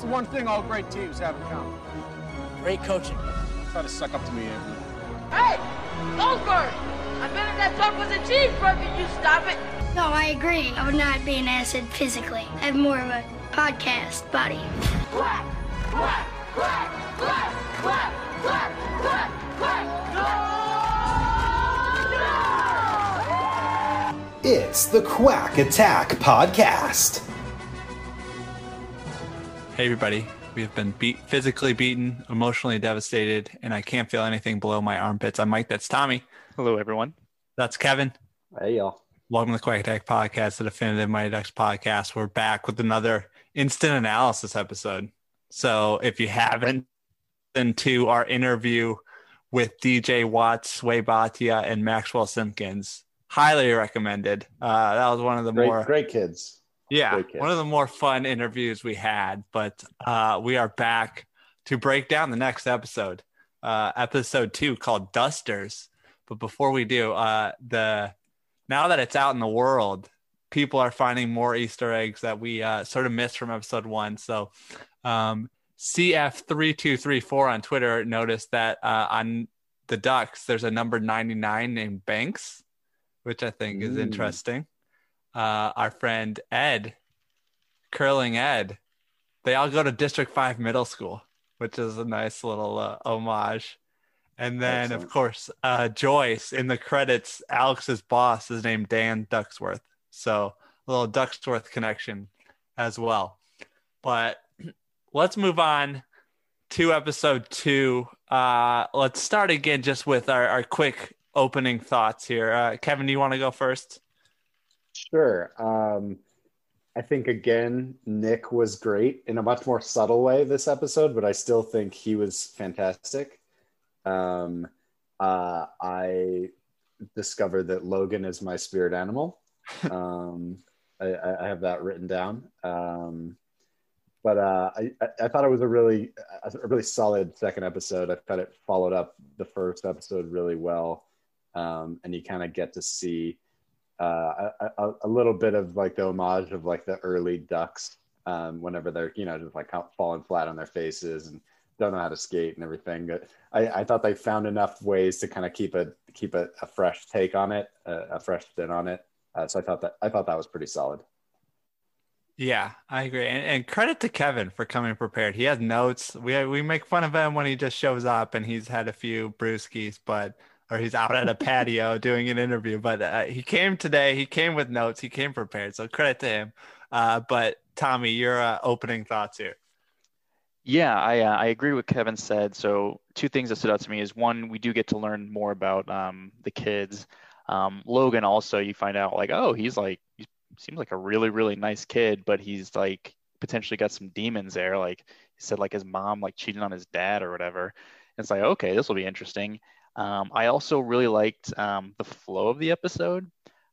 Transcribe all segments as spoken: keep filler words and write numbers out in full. That's the one thing all great teams have in common. Great coaching. Try to suck up to me every day. Hey, Goldberg! I bet if that talk was a cheeseburger, you stop it. No, I agree. I would not be an asset physically. I have more of a podcast body. Quack! Quack! Quack! Quack! Quack! Quack! Quack! Quack! No! No! It's the Quack Attack Podcast. Hey everybody, we have been beat, physically beaten, emotionally devastated, and I can't feel anything below my armpits. I'm Mike, that's Tommy. Hello everyone. That's Kevin. Hey y'all. Welcome to the Quack Attack Podcast, the definitive Mighty Ducks podcast. We're back with another instant analysis episode. So if you haven't listened to our interview with D J Watts, Sway Bhatia, and Maxwell Simpkins, highly recommended. Uh, that was one of the great, more... Great kids. Yeah, one of the more fun interviews we had, but uh, we are back to break down the next episode, uh, episode two called Dusters. But before we do, uh, the now that it's out in the world, people are finding more Easter eggs that we uh, sort of missed from episode one. So um, C F three two three four on Twitter noticed that uh, on the Ducks, there's a number ninety-nine named Banks, which I think is mm. interesting. Uh, our friend Ed, Curling Ed, they all go to District five Middle School, which is a nice little uh, homage. And then, Excellent. of course, uh, Joyce, in the credits, Alex's boss is named Dan Ducksworth. So a little Ducksworth connection as well. But let's move on to episode two. Uh, let's start again just with our, our quick opening thoughts here. Uh, Kevin, do you want to go first? Sure. Um, I think, again, Nick was great in a much more subtle way this episode, but I still think he was fantastic. Um, uh, I discovered that Logan is my spirit animal. Um, I, I have that written down. Um, but uh, I, I thought it was a really, a really solid second episode. I thought it followed up the first episode really well. Um, and you kind of get to see Uh, a, a, a little bit of like the homage of like the early Ducks um, whenever they're, you know, just like falling flat on their faces and don't know how to skate and everything. But I, I thought they found enough ways to kind of keep a keep a, a fresh take on it, a, a fresh spin on it. Uh, so I thought that I thought that was pretty solid. Yeah, I agree. And, and credit to Kevin for coming prepared. He has notes. We we make fun of him when he just shows up and he's had a few brewskis, but. Or he's out at a patio doing an interview, but uh, he came today. He came with notes. He came prepared. So credit to him. Uh, but Tommy, your uh, opening thoughts here. Yeah, I uh, I agree with what Kevin said. So two things that stood out to me is one, we do get to learn more about um, the kids. Um, Logan also, you find out like, oh, he's like, he seems like a really, really nice kid, but he's like potentially got some demons there. Like he said, like his mom like cheating on his dad or whatever. And it's like, okay, this will be interesting. Um, I also really liked um, the flow of the episode.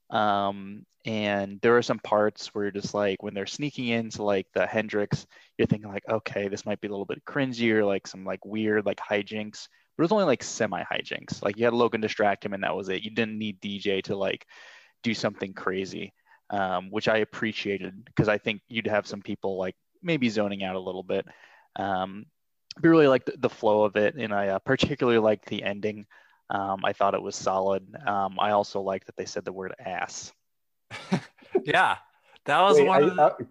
Um, and there are some parts where you're just like, when they're sneaking into like the Hendrix, you're thinking like, okay, this might be a little bit cringy or like some like weird, like hijinks, but it was only like semi hijinks. Like you had Logan distract him and that was it. You didn't need D J to like do something crazy, um, which I appreciated because I think you'd have some people like maybe zoning out a little bit. Um, We really liked the flow of it, and I uh, particularly liked the ending. Um, I thought it was solid. Um, I also liked that they said the word ass. yeah, that was Wait, one I, of the...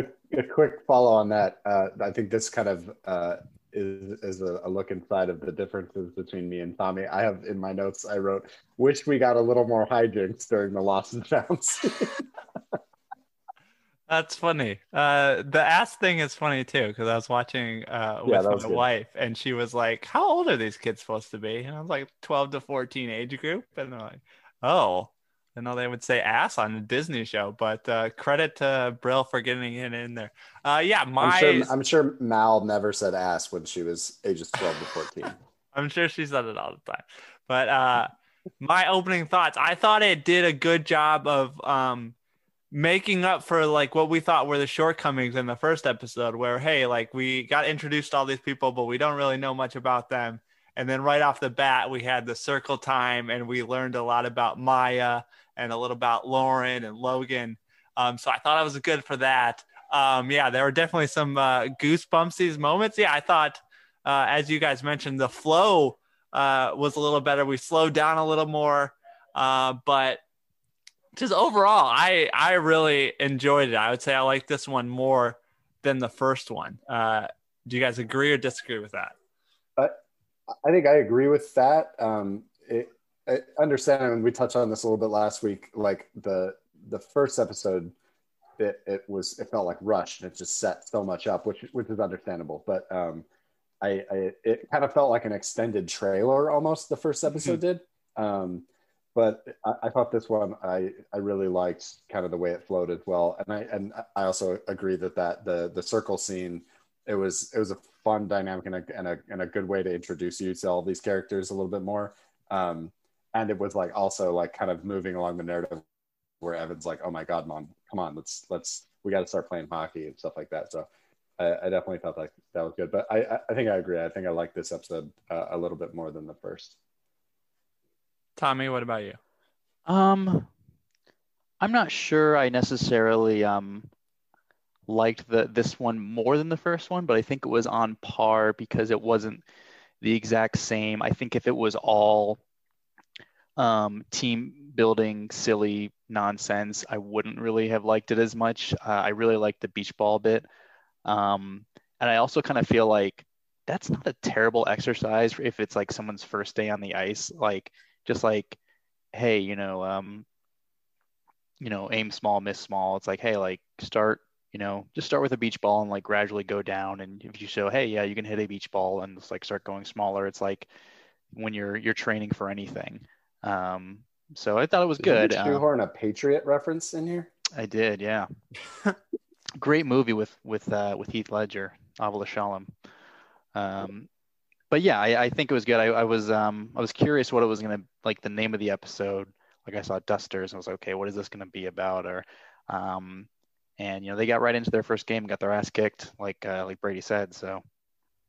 a, a quick follow on that. Uh, I think this kind of uh, is, is a, a look inside of the differences between me and Tommy. I have in my notes, I wrote, wish we got a little more hijinks during the loss and bounce. That's funny. Uh, the ass thing is funny too, because I was watching uh, with yeah, my wife, and she was like, "How old are these kids supposed to be?" And I was like, twelve to fourteen age group. And they're like, "Oh, I know they would say ass on the Disney show." But uh, credit to Brill for getting it in there. Uh, yeah, my. I'm sure, I'm sure Mal never said ass when she was ages twelve to fourteen. I'm sure she said it all the time. But uh, my opening thoughts, I thought it did a good job of. Um, making up for like what we thought were the shortcomings in the first episode where, hey, like we got introduced to all these people, but we don't really know much about them. And then right off the bat, we had the circle time and we learned a lot about Maya and a little about Lauren and Logan. Um, so I thought I was good for that. um, yeah, there were definitely some uh, goosebumpsies moments. Yeah, I thought, uh, as you guys mentioned, the flow uh, was a little better. We slowed down a little more, uh, but just overall, I, I really enjoyed it. I would say I like this one more than the first one. Uh, do you guys agree or disagree with that? Uh, I think I agree with that. Um, it, I understand, and we touched on this a little bit last week, like the the first episode, it, it was it felt like rushed, and it just set so much up, which which is understandable. But um, I, I it kind of felt like an extended trailer almost. The first episode did. Um, But I, I thought this one, I, I really liked kind of the way it flowed as well. And I and I also agree that, that the the circle scene, it was it was a fun dynamic and a, and a, and a good way to introduce you to all these characters a little bit more. Um, and it was like also like kind of moving along the narrative where Evan's like, oh my God, Mom, come on, let's, let's we got to start playing hockey and stuff like that. So I, I definitely felt like that was good. But I, I think I agree. I think I like this episode uh, a little bit more than the first. Tommy, what about you? Um, I'm not sure I necessarily um, liked the this one more than the first one, but I think it was on par because it wasn't the exact same. I think if it was all um, team building, silly nonsense, I wouldn't really have liked it as much. Uh, I really liked the beach ball bit. Um, and I also kind of feel like that's not a terrible exercise if it's like someone's first day on the ice. Like, just like, hey, you know, um, you know, aim small, miss small. It's like, hey, like start, you know, just start with a beach ball and like gradually go down. And if you show, hey, yeah, you can hit a beach ball and just like start going smaller. It's like when you're you're training for anything. Um, so I thought it was good. Did you shoehorn um, a Patriot reference in here? I did, yeah. Great movie with with uh, with Heath Ledger, Avala Shalom. Um, But yeah, I, I think it was good. I, I was um I was curious what it was gonna like the name of the episode. Like I saw Dusters and I was like, okay, what is this gonna be about? Or um and you know they got right into their first game, got their ass kicked, like uh, like Brady said. So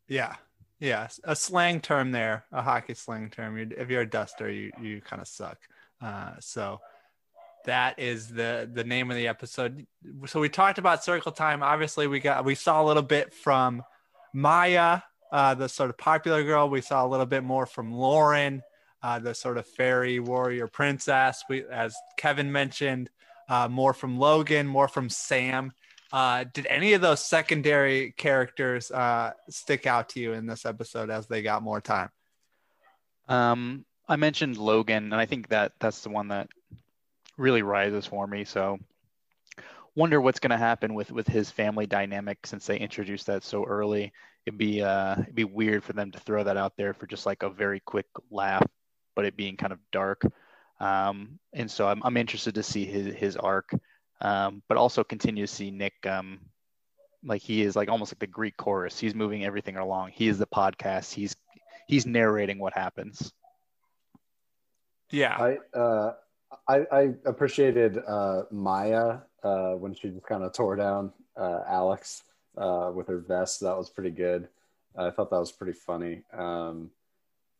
yeah, yeah, a slang term there, a hockey slang term. You're, if you're a Duster, you you kind of suck. Uh, so that is the the name of the episode. So we talked about circle time. Obviously, we got we saw a little bit from Maya. Uh, the sort of popular girl. We saw a little bit more from Lauren, uh, the sort of fairy warrior princess. We, as Kevin mentioned, uh, more from Logan, more from Sam. Uh, did any of those secondary characters uh, stick out to you in this episode as they got more time? Um, I mentioned Logan, and I think that that's the one that really rises for me. So wonder what's going to happen with, with his family dynamic since they introduced that so early. It'd be uh, it'd be weird for them to throw that out there for just like a very quick laugh, but it being kind of dark. Um, and so I'm I'm interested to see his his arc, um, but also continue to see Nick. Um, like he is like almost like the Greek chorus. He's moving everything along. He is the podcast. He's he's narrating what happens. Yeah, I uh, I, I appreciated uh, Maya uh, when she just kind of tore down uh, Alex. Uh, with her vest, that was pretty good. Uh, I thought that was pretty funny. Um,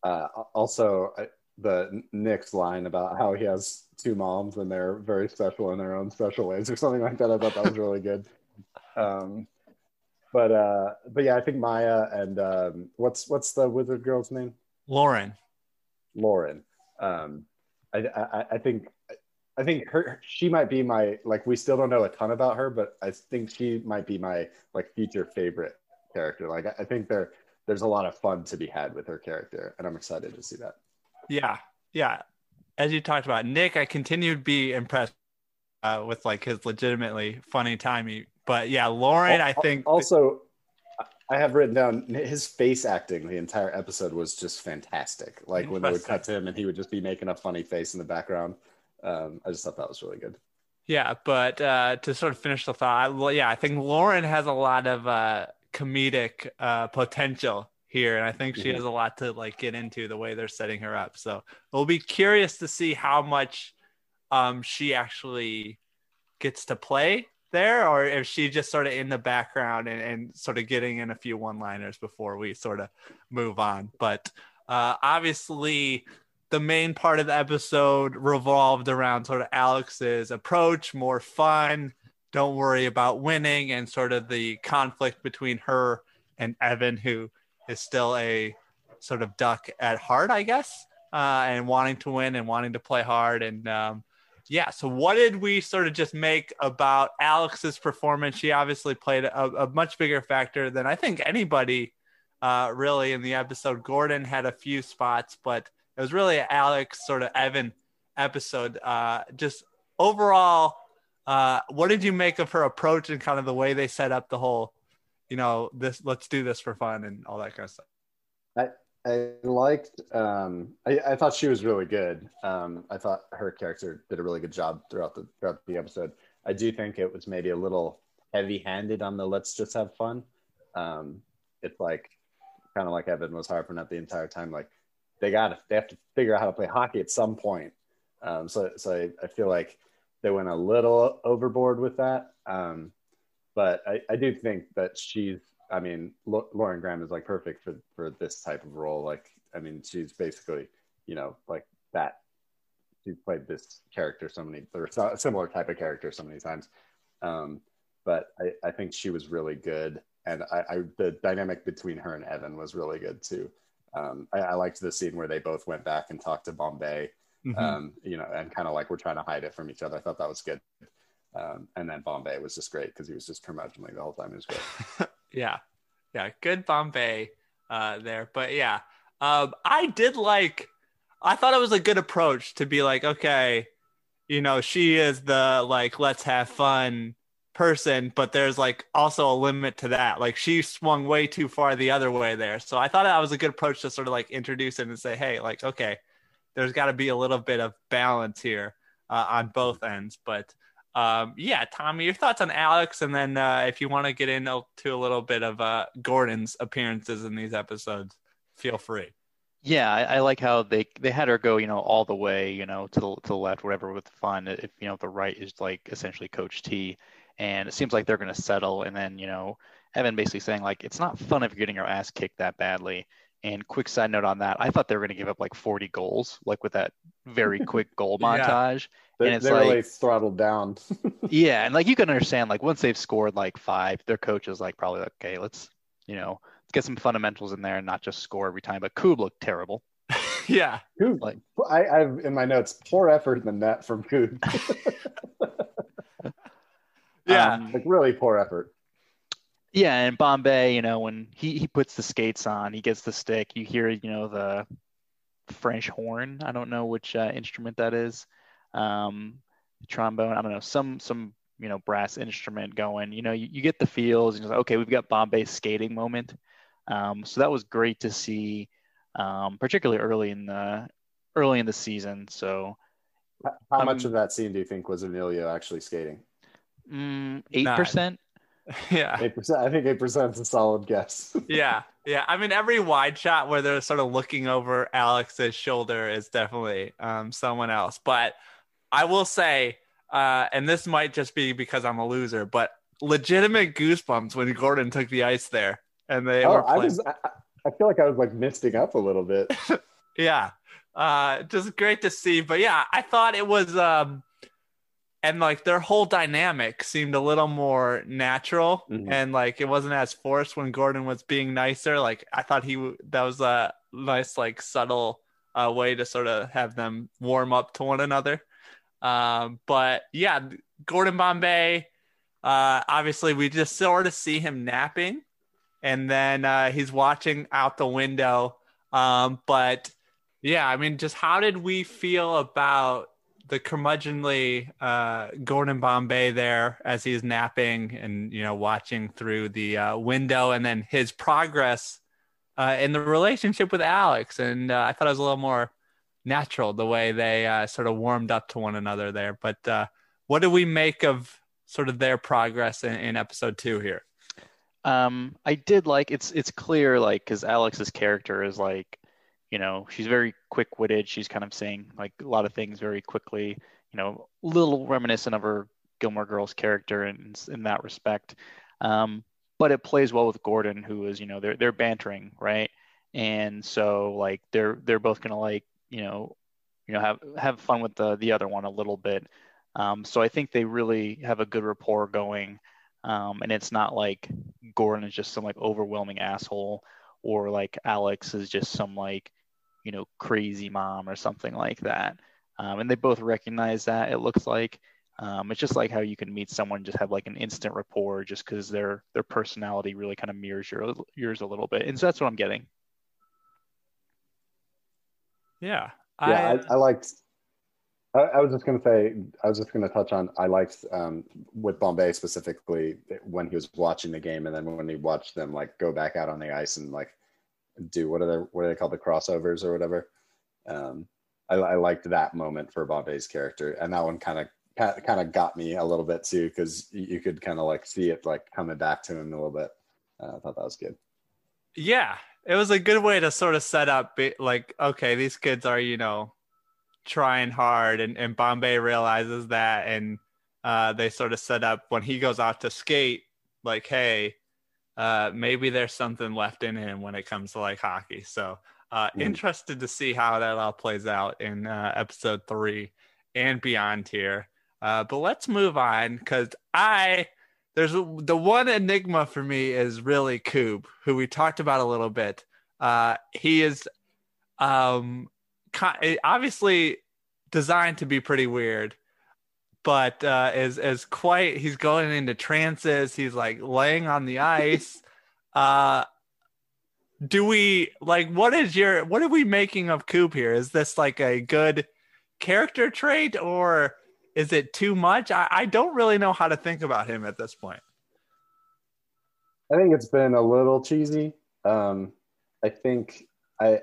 uh, also, I, the Nick's line about how he has two moms and they're very special in their own special ways, or something like that. I thought that was really good. Um, but uh, but yeah, I think Maya and um, what's what's the wizard girl's name? Lauren. Lauren. Um, I, I I think. I think her, she might be my, like, we still don't know a ton about her, but I think she might be my, like, future favorite character. Like, I think there, there's a lot of fun to be had with her character, and I'm excited to see that. Yeah, yeah. As you talked about, Nick, I continue to be impressed uh, with, like, his legitimately funny timey. But, yeah, Lauren, I think... Also, I have written down his face acting the entire episode was just fantastic. Like, when they would cut to him, and he would just be making a funny face in the background. Um, I just thought that was really good. Yeah, but uh, to sort of finish the thought, I, well, yeah, I think Lauren has a lot of uh, comedic uh, potential here, and I think she mm-hmm. has a lot to like get into the way they're setting her up. So we'll be curious to see how much um, she actually gets to play there, or if she just sort of in the background and, and sort of getting in a few one-liners before we sort of move on. But uh, obviously... the main part of the episode revolved around sort of Alex's approach, more fun, don't worry about winning, and sort of the conflict between her and Evan, who is still a sort of duck at heart, I guess, uh, and wanting to win and wanting to play hard. And um, yeah, so what did we sort of just make about Alex's performance? She obviously played a, a much bigger factor than I think anybody uh, really in the episode. Gordon had a few spots, but it was really an Alex sort of Evan episode. Uh, just overall, uh, what did you make of her approach and kind of the way they set up the whole, you know, this, let's do this for fun and all that kind of stuff? I, I liked, um, I, I thought she was really good. Um, I thought her character did a really good job throughout the, throughout the episode. I do think it was maybe a little heavy-handed on the let's just have fun. Um, it's like, kind of like Evan was harping at the entire time, like, they got to, they have to figure out how to play hockey at some point. Um, so so I, I feel like they went a little overboard with that. Um, but I, I do think that she's, I mean, L- Lauren Graham is like perfect for, for this type of role. Like, I mean, she's basically, you know, like that. She's played this character so many, or a similar type of character so many times. Um, but I, I think she was really good. And I, I the dynamic between her and Evan was really good too. Um, I, I liked the scene where they both went back and talked to Bombay. Mm-hmm. Um, you know, and kind of like we're trying to hide it from each other. I thought that was good. Um, and then Bombay was just great because he was just curmudgeonly the whole time. It was great. yeah, yeah, good Bombay uh, there. But yeah, um, I did like. I thought it was a good approach to be like, okay, you know, she is the like let's have fun person, but there's like also a limit to that. Like she swung way too far the other way there. So I thought that was a good approach to sort of like introduce it and say, hey, like okay. There's got to be a little bit of balance here uh, on both ends. But um, yeah, Tommy, your thoughts on Alex. And then uh, if you want to get into a little bit of uh, Gordon's appearances in these episodes, feel free. Yeah, I, I like how they, they had her go, you know, all the way, you know, to the, to the left, whatever, with fun. If, you know, the right is like essentially Coach T. And it seems like they're going to settle. And then, you know, Evan basically saying like, it's not fun if you're getting your ass kicked that badly. And quick side note on that, I thought they were going to give up like forty goals, like with that very quick goal montage. Yeah. And it's they're like really throttled down. Yeah. And like, you can understand, like once they've scored like five, their coach is like, probably like, okay, let's, you know, let's get some fundamentals in there and not just score every time. But Koob looked terrible. Yeah. Koob, like, I, I've in my notes, poor effort than that from Koob. Yeah. Um, like really poor effort. Yeah, and Bombay, you know, when he, he puts the skates on, he gets the stick. You hear, you know, the French horn. I don't know which uh, instrument that is. Um, trombone. I don't know. Some, some you know, brass instrument going. You know, you, you get the feels. And you're like, okay, we've got Bombay's skating moment. Um, so that was great to see, um, particularly early in the early in the season. So how, how um, much of that scene do you think was Emilio actually skating? Mm, eight percent. Nine. Yeah, eight percent. I think eight percent is a solid guess. yeah, yeah. I mean, every wide shot where they're sort of looking over Alex's shoulder is definitely um, someone else. But I will say, uh, and this might just be because I'm a loser, but legitimate goosebumps when Gordon took the ice there, and they oh, were. I was. I, I feel like I was like misting up a little bit. yeah, uh, just great to see. But yeah, I thought it was. Um, And like their whole dynamic seemed a little more natural, mm-hmm. and like it wasn't as forced when Gordon was being nicer. Like I thought he w- that was a nice, like subtle uh, way to sort of have them warm up to one another. Um, but yeah, Gordon Bombay. Uh, obviously, we just sort of see him napping, and then uh, he's watching out the window. Um, but yeah, I mean, just how did we feel about the curmudgeonly uh, Gordon Bombay there as he's napping and, you know, watching through the uh, window, and then his progress uh, in the relationship with Alex. And uh, I thought it was a little more natural the way they uh, sort of warmed up to one another there. But uh, what do we make of sort of their progress in, in episode two here? Um, I did like, it's, it's clear, like, cause Alex's character is like, you know, she's very quick-witted. She's kind of saying like a lot of things very quickly, you know, a little reminiscent of her Gilmore Girls character in, in that respect. Um, but it plays well with Gordon, who is, you know, they're, they're bantering, right? And so like they're, they're both going to like, you know, you know, have, have fun with the, the other one a little bit. Um, so I think they really have a good rapport going. Um, and it's not like Gordon is just some like overwhelming asshole, or like Alex is just some like, you know, crazy mom or something like that. Um, and they both recognize that, it looks like. Um, it's just like how you can meet someone, just have like an instant rapport just because their their personality really kind of mirrors your yours a little bit. And so that's what I'm getting. Yeah. Yeah, I, I, I liked, I, I was just going to say, I was just going to touch on, I liked um, with Bombay specifically when he was watching the game, and then when he watched them like go back out on the ice and like do, what are they, what are they called, the crossovers or whatever. Um, I, I liked that moment for Bombay's character. And that one kind of, kind of got me a little bit too, because you could kind of like see it like coming back to him a little bit. Uh, I thought that was good. Yeah. It was a good way to sort of set up, like, okay, these kids are, you know, trying hard, and, and Bombay realizes that, and uh, they sort of set up when he goes out to skate, like, hey, uh, maybe there's something left in him when it comes to, like, hockey. So uh, mm-hmm. interested to see how that all plays out in uh, episode three and beyond here. Uh, but let's move on, because I... There's the one enigma for me is really Coob, who we talked about a little bit. Uh, he is um, obviously designed to be pretty weird, but uh, is is quite. He's going into trances. He's like laying on the ice. uh, do we like? What is your? What are we making of Coob here? Is this like a good character trait, or? Is it too much? I, I don't really know how to think about him at this point. I think it's been a little cheesy. Um, I think I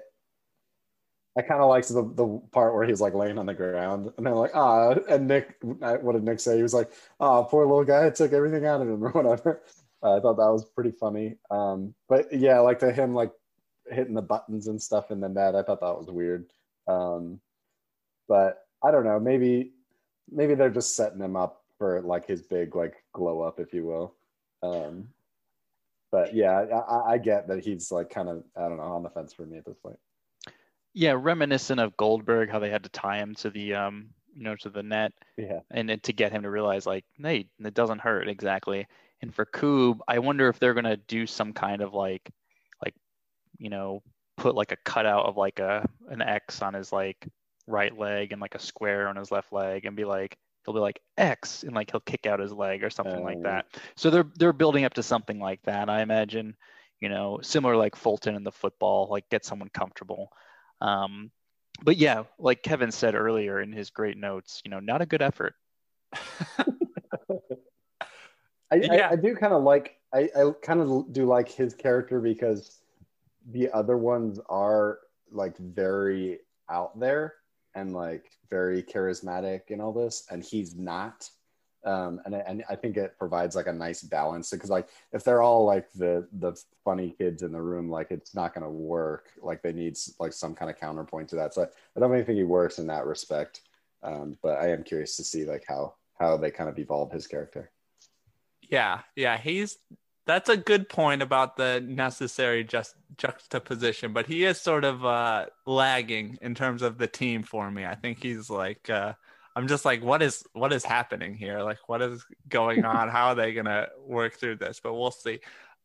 I kind of liked the, the part where he's like laying on the ground, and they're like, ah, and Nick, what did Nick say? He was like, ah, oh, poor little guy, it took everything out of him or whatever. Uh, I thought that was pretty funny. Um, but yeah, like to him, like hitting the buttons and stuff, and then that, I thought that was weird. Um, but I don't know, maybe... Maybe they're just setting him up for like his big like glow up, if you will. Um, but yeah, I, I get that he's like kind of, I don't know, on the fence for me at this point. Yeah, reminiscent of Goldberg, how they had to tie him to the um, you know, to the net, yeah, and then to get him to realize like, hey, it doesn't hurt exactly. And for Coob, I wonder if they're gonna do some kind of like, like, you know, put like a cutout of like a an X on his like right leg and like a square on his left leg, and be like, he'll be like X, and like he'll kick out his leg or something um, like that. So they're they're building up to something like that, I imagine, you know, similar like Fulton in the football, like get someone comfortable. Um, but yeah, like Kevin said earlier in his great notes, you know, not a good effort. I, yeah. I, I do kind of like, I, I kind of do like his character, because the other ones are like very out there and like very charismatic and all this, and he's not. Um, and, and I think it provides like a nice balance, because like if they're all like the the funny kids in the room, like it's not going to work. Like they need like some kind of counterpoint to that. So I, I don't really think he works in that respect. Um, but I am curious to see like how how they kind of evolve his character. Yeah, yeah, he's that's a good point about the necessary just juxtaposition, but he is sort of uh, lagging in terms of the team for me. I think he's like, uh, I'm just like, what is what is happening here? Like, what is going on? How are they gonna work through this? But we'll see.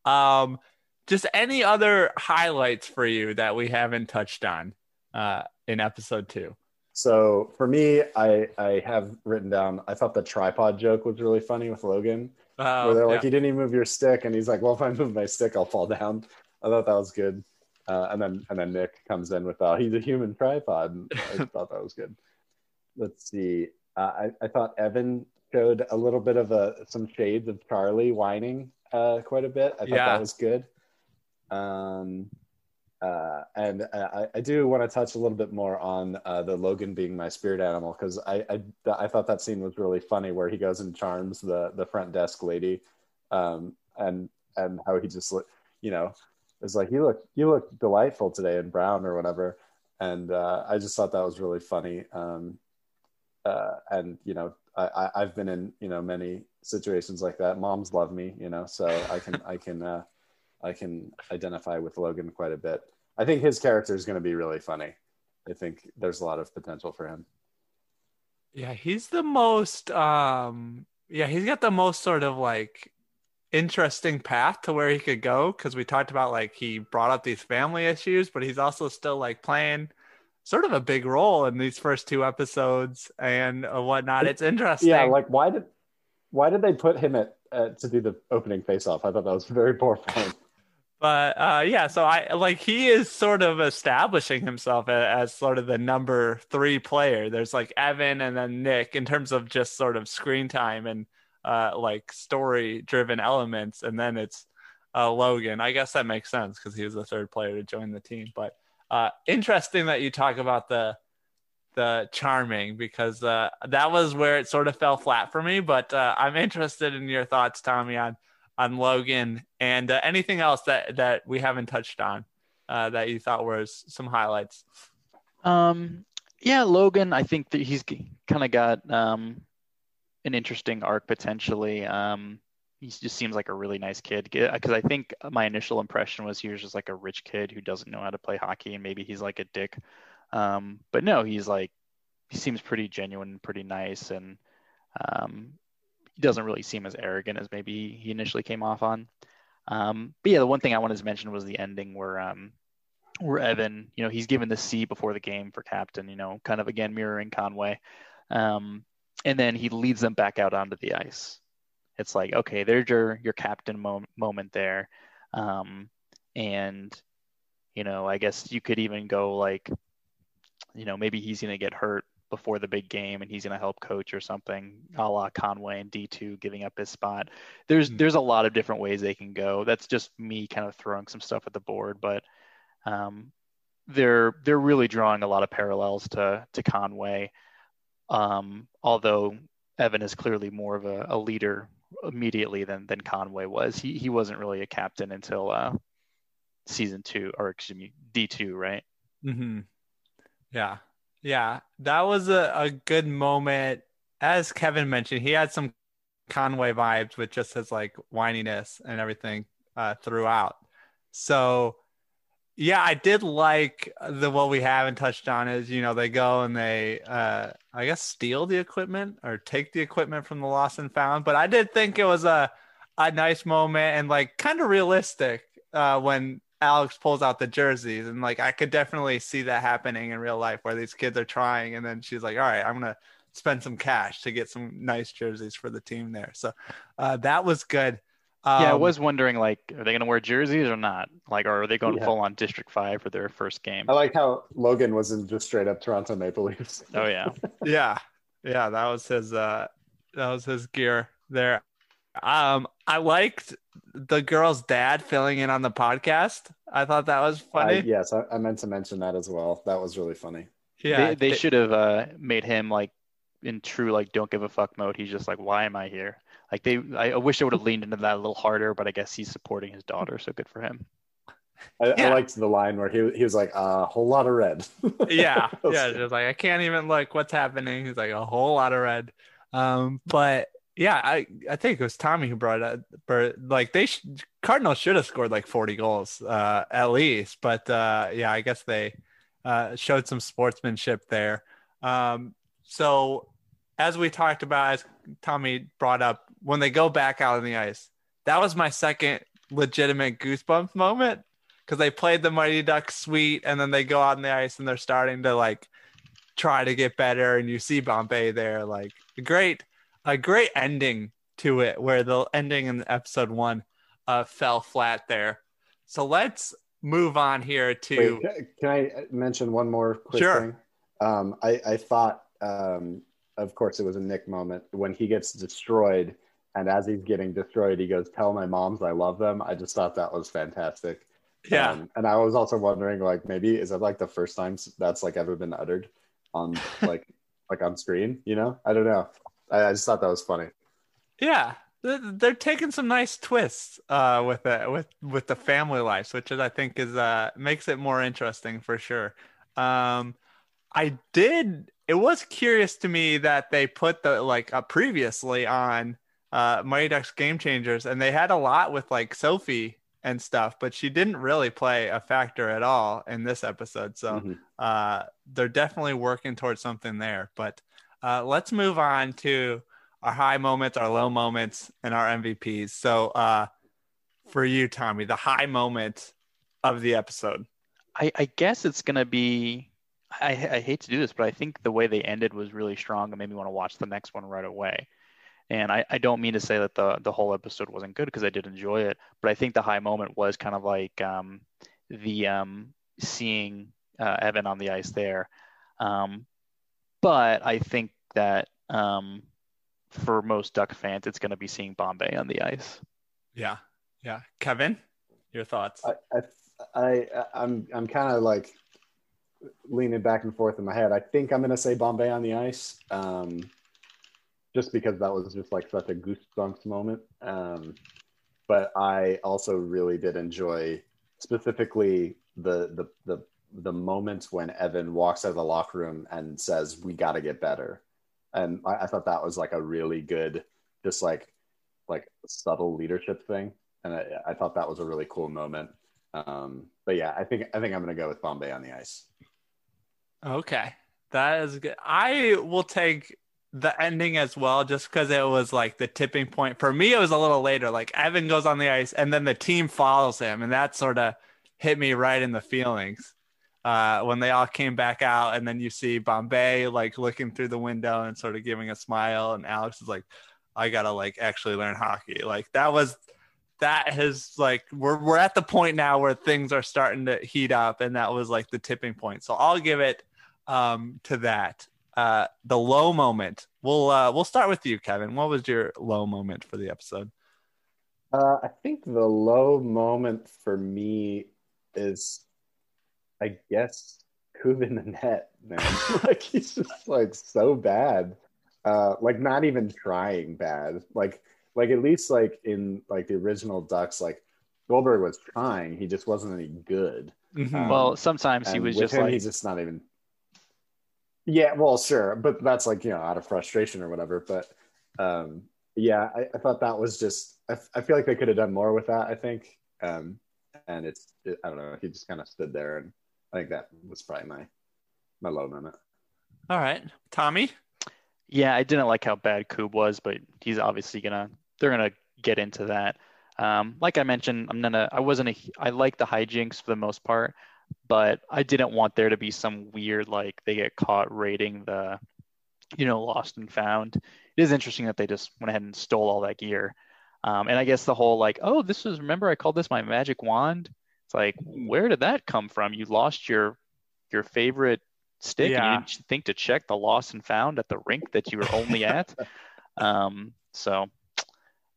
Um, just any other highlights for you that we haven't touched on uh, in episode two? So for me, I I have written down, I thought the tripod joke was really funny with Logan. Uh, where they're like, yeah. You didn't even move your stick, and he's like, well, if I move my stick, I'll fall down. I thought that was good. Uh, and then and then Nick comes in with, oh, he's a human tripod. And I thought that was good. Let's see. Uh, I, I thought Evan showed a little bit of a some shades of Charlie whining uh, quite a bit. I thought yeah. that was good. Um, uh, and I, I do want to touch a little bit more on uh, the Logan being my spirit animal, because I, I I thought that scene was really funny where he goes and charms the the front desk lady, um, and and how he just, you know, it's like, you look you look delightful today in brown or whatever. And uh, I just thought that was really funny. Um, uh, and, you know, I, I, I've been in, you know, many situations like that. Moms love me, you know, so I can I can uh, I can identify with Logan quite a bit. I think his character is going to be really funny. I think there's a lot of potential for him. Yeah, he's the most, um, yeah, he's got the most sort of like interesting path to where he could go, because we talked about like he brought up these family issues, but he's also still like playing sort of a big role in these first two episodes and whatnot. It's interesting. Yeah, like why did why did they put him at uh, to do the opening face-off? I thought that was very poor form. But uh, yeah, so I like he is sort of establishing himself as, as sort of the number three player. There's like Evan and then Nick in terms of just sort of screen time and uh, like story driven elements. And then it's uh, Logan. I guess that makes sense because he was the third player to join the team. But uh, interesting that you talk about the the charming, because uh, that was where it sort of fell flat for me. But uh, I'm interested in your thoughts, Tommy, on on Logan and uh, anything else that, that we haven't touched on uh, that you thought was some highlights. Um, yeah, Logan, I think that he's kind of got um, an interesting arc potentially. Um, he just seems like a really nice kid, because I think my initial impression was he was just like a rich kid who doesn't know how to play hockey and maybe he's like a dick. Um, but no, he's like, he seems pretty genuine, pretty nice. And, um, he doesn't really seem as arrogant as maybe he initially came off on. Um, but yeah, the one thing I wanted to mention was the ending where, um, where Evan, you know, he's given the C before the game for captain, you know, kind of again, mirroring Conway. Um, and then he leads them back out onto the ice. It's like, okay, there's your, your captain mo- moment there. Um, and, you know, I guess you could even go like, you know, maybe he's going to get hurt before the big game and he's going to help coach or something, a la Conway and D two giving up his spot. There's mm-hmm. there's a lot of different ways they can go. That's just me kind of throwing some stuff at the board, but um, they're they're really drawing a lot of parallels to to Conway. Um, although Evan is clearly more of a, a leader immediately than than Conway was. He he wasn't really a captain until uh, season two, or excuse me, D two, right? Mm-hmm. Yeah. Yeah, that was a, a good moment. As Kevin mentioned, he had some Conway vibes with just his like whininess and everything uh, throughout. So, yeah, I did like the what we haven't touched on is, you know, they go and they, uh, I guess, steal the equipment or take the equipment from the lost and found. But I did think it was a, a nice moment and like kind of realistic uh, when Alex pulls out the jerseys, and like I could definitely see that happening in real life where these kids are trying, and then she's like, all right, I'm gonna spend some cash to get some nice jerseys for the team there. So uh that was good. um, yeah I was wondering, like, are they gonna wear jerseys or not, like, or are they going yeah. full on District Five for their first game? I like how Logan was in just straight up Toronto Maple Leafs. Oh yeah. yeah yeah that was his uh that was his gear there. um I liked the girl's dad filling in on the podcast. I thought that was funny. Uh, yes, I, I meant to mention that as well. That was really funny. Yeah, they, they, they should have uh, made him like in true like don't give a fuck mode. He's just like, why am I here? Like they, I wish they would have leaned into that a little harder. But I guess he's supporting his daughter, so good for him. I, yeah. I liked the line where he he was like, a whole lot of red. yeah, yeah, just like I can't even look what's happening. He's like a whole lot of red. Um, but. Yeah, I, I think it was Tommy who brought it up. Like they sh- Cardinals should have scored like forty goals uh, at least, but uh, yeah, I guess they uh, showed some sportsmanship there. Um, so as we talked about, as Tommy brought up, when they go back out on the ice, that was my second legitimate goosebumps moment, because they played the Mighty Ducks suite and then they go out on the ice and they're starting to like try to get better, and you see Bombay there, like great. A great ending to it, where the ending in episode one uh, fell flat there. So let's move on here to... Wait, can I mention one more quick sure. thing? Um, I, I thought, um, of course, it was a Nick moment. When he gets destroyed, and as he's getting destroyed, he goes, tell my moms I love them. I just thought that was fantastic. Yeah. Um, and I was also wondering, like, maybe is it like the first time that's like ever been uttered on like like on screen, you know? I don't know. I just thought that was funny. Yeah, they're taking some nice twists uh, with it, with with the family lives, which is, I think is uh, makes it more interesting for sure. Um, I did. It was curious to me that they put the like uh, previously on uh, Mighty Ducks Game Changers, and they had a lot with like Sophie and stuff, but she didn't really play a factor at all in this episode. So mm-hmm. uh, they're definitely working towards something there, but. Uh, let's move on to our high moments, our low moments, and our M V Ps. So uh, for you, Tommy, the high moment of the episode. I, I guess it's going to be, I, I hate to do this, but I think the way they ended was really strong and made me want to watch the next one right away. And I, I don't mean to say that the, the whole episode wasn't good, because I did enjoy it, but I think the high moment was kind of like um, the um, seeing uh, Evan on the ice there. Um, but I think that um, for most Duck fans, it's going to be seeing Bombay on the ice. Yeah. Yeah. Kevin, your thoughts? I, I, I, I'm, I'm kind of like leaning back and forth in my head. I think I'm going to say Bombay on the ice. Um, just because that was just like such a goosebumps moment. Um, but I also really did enjoy specifically the, the, the, the moments when Evan walks out of the locker room and says, we got to get better. And I, I thought that was like a really good, just like, like subtle leadership thing. And I, I thought that was a really cool moment. Um, but yeah, I think, I think I'm going to go with Bombay on the ice. Okay. That is good. I will take the ending as well, just because it was like the tipping point for me. It was a little later, like Evan goes on the ice and then the team follows him, and that sort of hit me right in the feelings uh when they all came back out, and then you see Bombay like looking through the window and sort of giving a smile, and Alex is like, I gotta like actually learn hockey. Like that was that has like we're we're at the point now where things are starting to heat up, and that was like the tipping point. So I'll give it um to that. Uh, the low moment. We'll uh, we'll start with you, Kevin. What was your low moment for the episode? Uh, I think the low moment for me is, I guess, Kuvin in the net, man. Like he's just like so bad. Uh, like not even trying bad. Like like at least like in like the original Ducks, like Goldberg was trying. He just wasn't any good. Mm-hmm. Um, well, sometimes he was just him, like he's just not even. Yeah, well, sure. But that's like, you know, out of frustration or whatever. But um, yeah, I, I thought that was just, I, I feel like they could have done more with that, I think. Um, and it's, it, I don't know, he just kind of stood there. And I think that was probably my, my low moment. All right. Tommy? Yeah, I didn't like how bad Koob was, but he's obviously going to, they're going to get into that. Um, like I mentioned, I'm going to, I wasn't, a, I like the hijinks for the most part. But I didn't want there to be some weird, like they get caught raiding the, you know, lost and found. It is interesting that they just went ahead and stole all that gear. Um, and I guess the whole like, oh, this was, remember I called this my magic wand. It's like, where did that come from? You lost your, your favorite stick. Yeah. And you didn't think to check the lost and found at the rink that you were only at. Um, so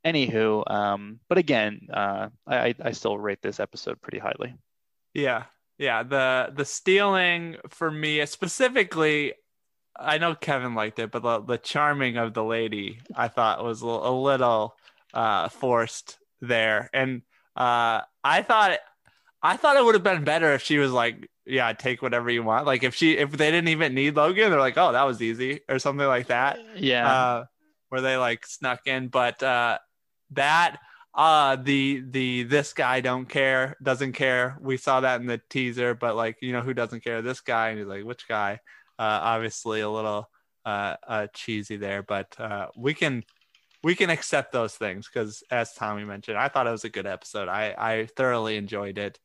anywho, um, but again, uh, I, I still rate this episode pretty highly. Yeah. Yeah, the the stealing for me specifically, I know Kevin liked it, but the, the charming of the lady I thought was a little, a little uh, forced there, and uh, I thought I thought it would have been better if she was like, "Yeah, take whatever you want." Like if she if they didn't even need Logan, they're like, "Oh, that was easy," or something like that. Yeah, uh, where they like snuck in, but uh, that. Uh, the, the, this guy don't care, doesn't care. We saw that in the teaser, but like, you know, who doesn't care? This guy. And he's like, which guy? Uh, obviously a little, uh, uh, cheesy there, but, uh, we can, we can accept those things. Cause as Tommy mentioned, I thought it was a good episode. I, I thoroughly enjoyed it.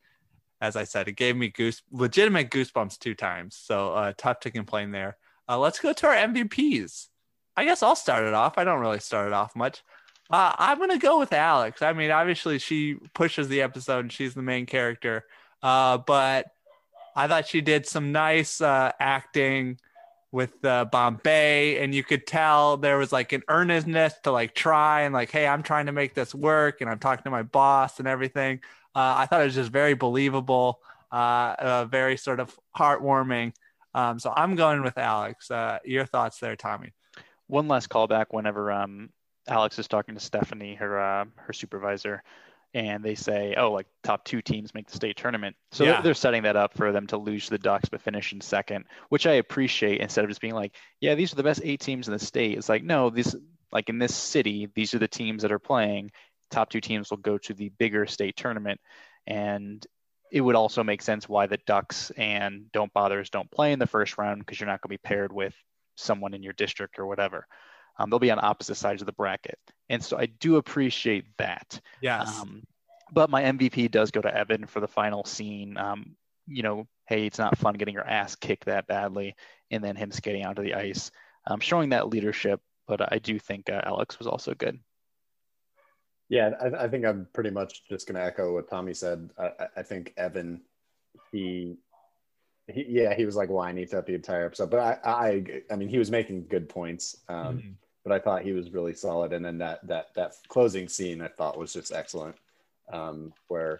As I said, it gave me goose, legitimate goosebumps two times. So, uh, tough to complain there. Uh, let's go to our M V Ps. I guess I'll start it off. I don't really start it off much. Uh, I'm going to go with Alex. I mean, obviously she pushes the episode and she's the main character. Uh, but I thought she did some nice uh, acting with uh, Bombay, and you could tell there was like an earnestness to like try and like, hey, I'm trying to make this work and I'm talking to my boss and everything. Uh, I thought it was just very believable, uh, uh, very sort of heartwarming. Um, so I'm going with Alex. Uh, your thoughts there, Tommy? One last callback whenever um Alex is talking to Stephanie, her uh, her supervisor, and they say, oh, like top two teams make the state tournament. So yeah. they're, they're setting that up for them to lose the Ducks but finish in second, which I appreciate, instead of just being like, yeah, these are the best eight teams in the state. It's like, no, these, like in this city, these are the teams that are playing. Top two teams will go to the bigger state tournament. And it would also make sense why the Ducks and Don't Bothers don't play in the first round, because you're not going to be paired with someone in your district or whatever. Um, they'll be on opposite sides of the bracket. And so I do appreciate that. Yes. Um, but my M V P does go to Evan for the final scene. Um, you know, hey, it's not fun getting your ass kicked that badly. And then him skating onto the ice, um, showing that leadership. But I do think uh, Alex was also good. Yeah, I, I think I'm pretty much just going to echo what Tommy said. I, I think Evan, he, he, yeah, he was like whiny up the entire episode. But I, I, I mean, he was making good points. Um, mm-hmm. But I thought he was really solid. And then that that that closing scene I thought was just excellent, um, where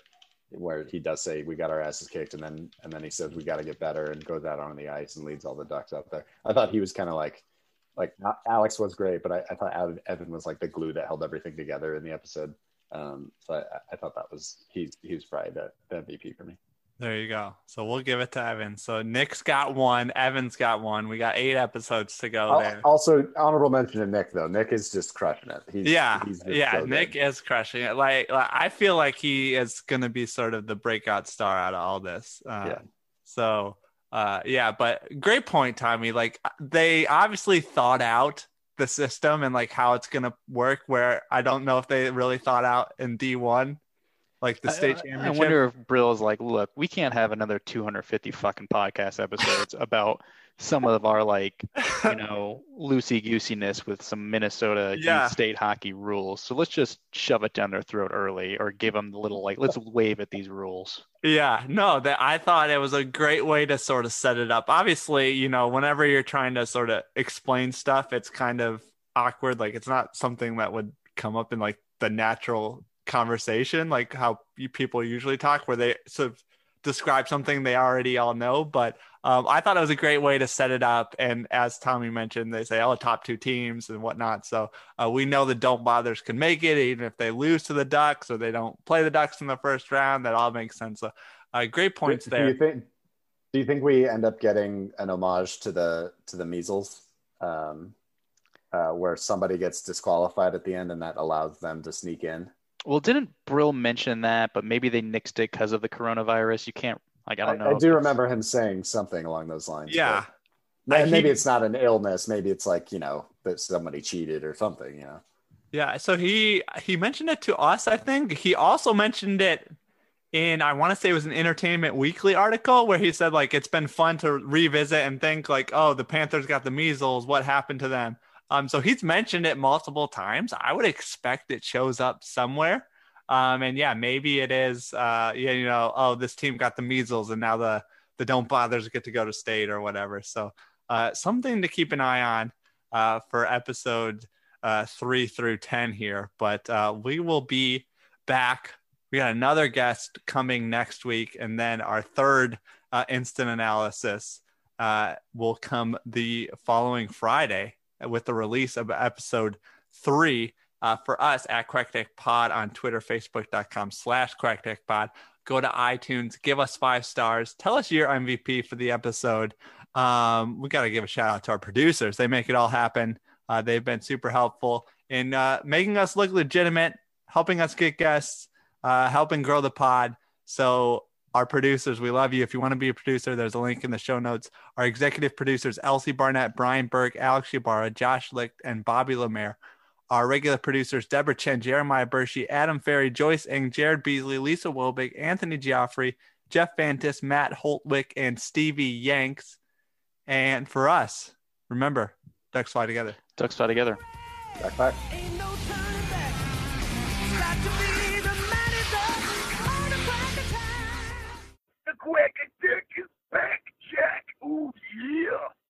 where he does say we got our asses kicked, and then and then he says we got to get better, and goes out on the ice and leads all the Ducks out there. I thought he was kind of like. Like not, Alex was great, but I, I thought Evan was like the glue that held everything together in the episode. Um, so I, I thought that was he's he's probably the, the M V P for me. There you go. So we'll give it to Evan. So Nick's got one, Evan's got one. We got eight episodes to go. I'll, there. Also, honorable mention to Nick though. Nick is just crushing it. He's, yeah, he's yeah. So Nick good. Is crushing it. Like, like I feel like he is going to be sort of the breakout star out of all this. Um, yeah. So. Uh, yeah, but great point, Tommy. Like they obviously thought out the system and like how it's going to work, where I don't know if they really thought out in D one, like the state I, championship. I wonder if Brill's like, look, we can't have another two hundred fifty fucking podcast episodes about some of our like, you know, loosey-goosiness with some Minnesota yeah. state hockey rules. So let's just shove it down their throat early or give them the little like, let's wave at these rules. Yeah, no, that I thought it was a great way to sort of set it up. Obviously, you know, whenever you're trying to sort of explain stuff, it's kind of awkward. Like it's not something that would come up in like the natural conversation, like how people usually talk, where they sort of describe something they already all know. But um, I thought it was a great way to set it up. And as Tommy mentioned, they say, oh, top two teams and whatnot. So uh, we know the don't bothers can make it, even if they lose to the Ducks or they don't play the Ducks in the first round. That all makes sense. So uh, great points do, there. Do you, think, do you think we end up getting an homage to the to the measles, um, uh, where somebody gets disqualified at the end and that allows them to sneak in? Well, didn't Brill mention that, but maybe they nixed it because of the coronavirus. You can't, like, I don't know. I, I do remember him saying something along those lines. Yeah. I, maybe he, it's not an illness. Maybe it's like, you know, that somebody cheated or something, you know? Yeah. So he, he mentioned it to us, I think. He also mentioned it in, I want to say it was an Entertainment Weekly article where he said, like, it's been fun to revisit and think, like, oh, the Panthers got the measles. What happened to them? Um, so he's mentioned it multiple times. I would expect it shows up somewhere. Um, and yeah, maybe it is, uh, yeah, you know, oh, this team got the measles and now the, the don't bothers get to go to state or whatever. So uh, something to keep an eye on uh, for episode uh, three through ten here. But uh, we will be back. We got another guest coming next week. And then our third uh, instant analysis uh, will come the following Friday with the release of episode three uh, for us at Quack Attack Pod on Twitter, facebook.com slash Quack Attack Pod. Go to iTunes, give us five stars. Tell us your M V P for the episode. Um, we got to give a shout out to our producers. They make it all happen. Uh, they've been super helpful in uh, making us look legitimate, helping us get guests, uh, helping grow the pod. So our producers, we love you. If you want to be a producer, there's a link in the show notes. Our executive producers, Elsie Barnett, Bryan Berg, Alex Ybarra, Josh Luecht, and Bobby Lemaire. Our regular producers, Deborah Chen, Jeremiah Bersche, Adam Ferry, Joyce Eng, Jarrod Beasley, Lisa Wobig, Anthony Gioffre, Jeff Fantis, Matt Holtwick, and Stevie Yanks. And for us, remember, Ducks fly together. Ducks fly together. Ducks fly. Ain't no turning back. Got to be the manager. Quick, I did you.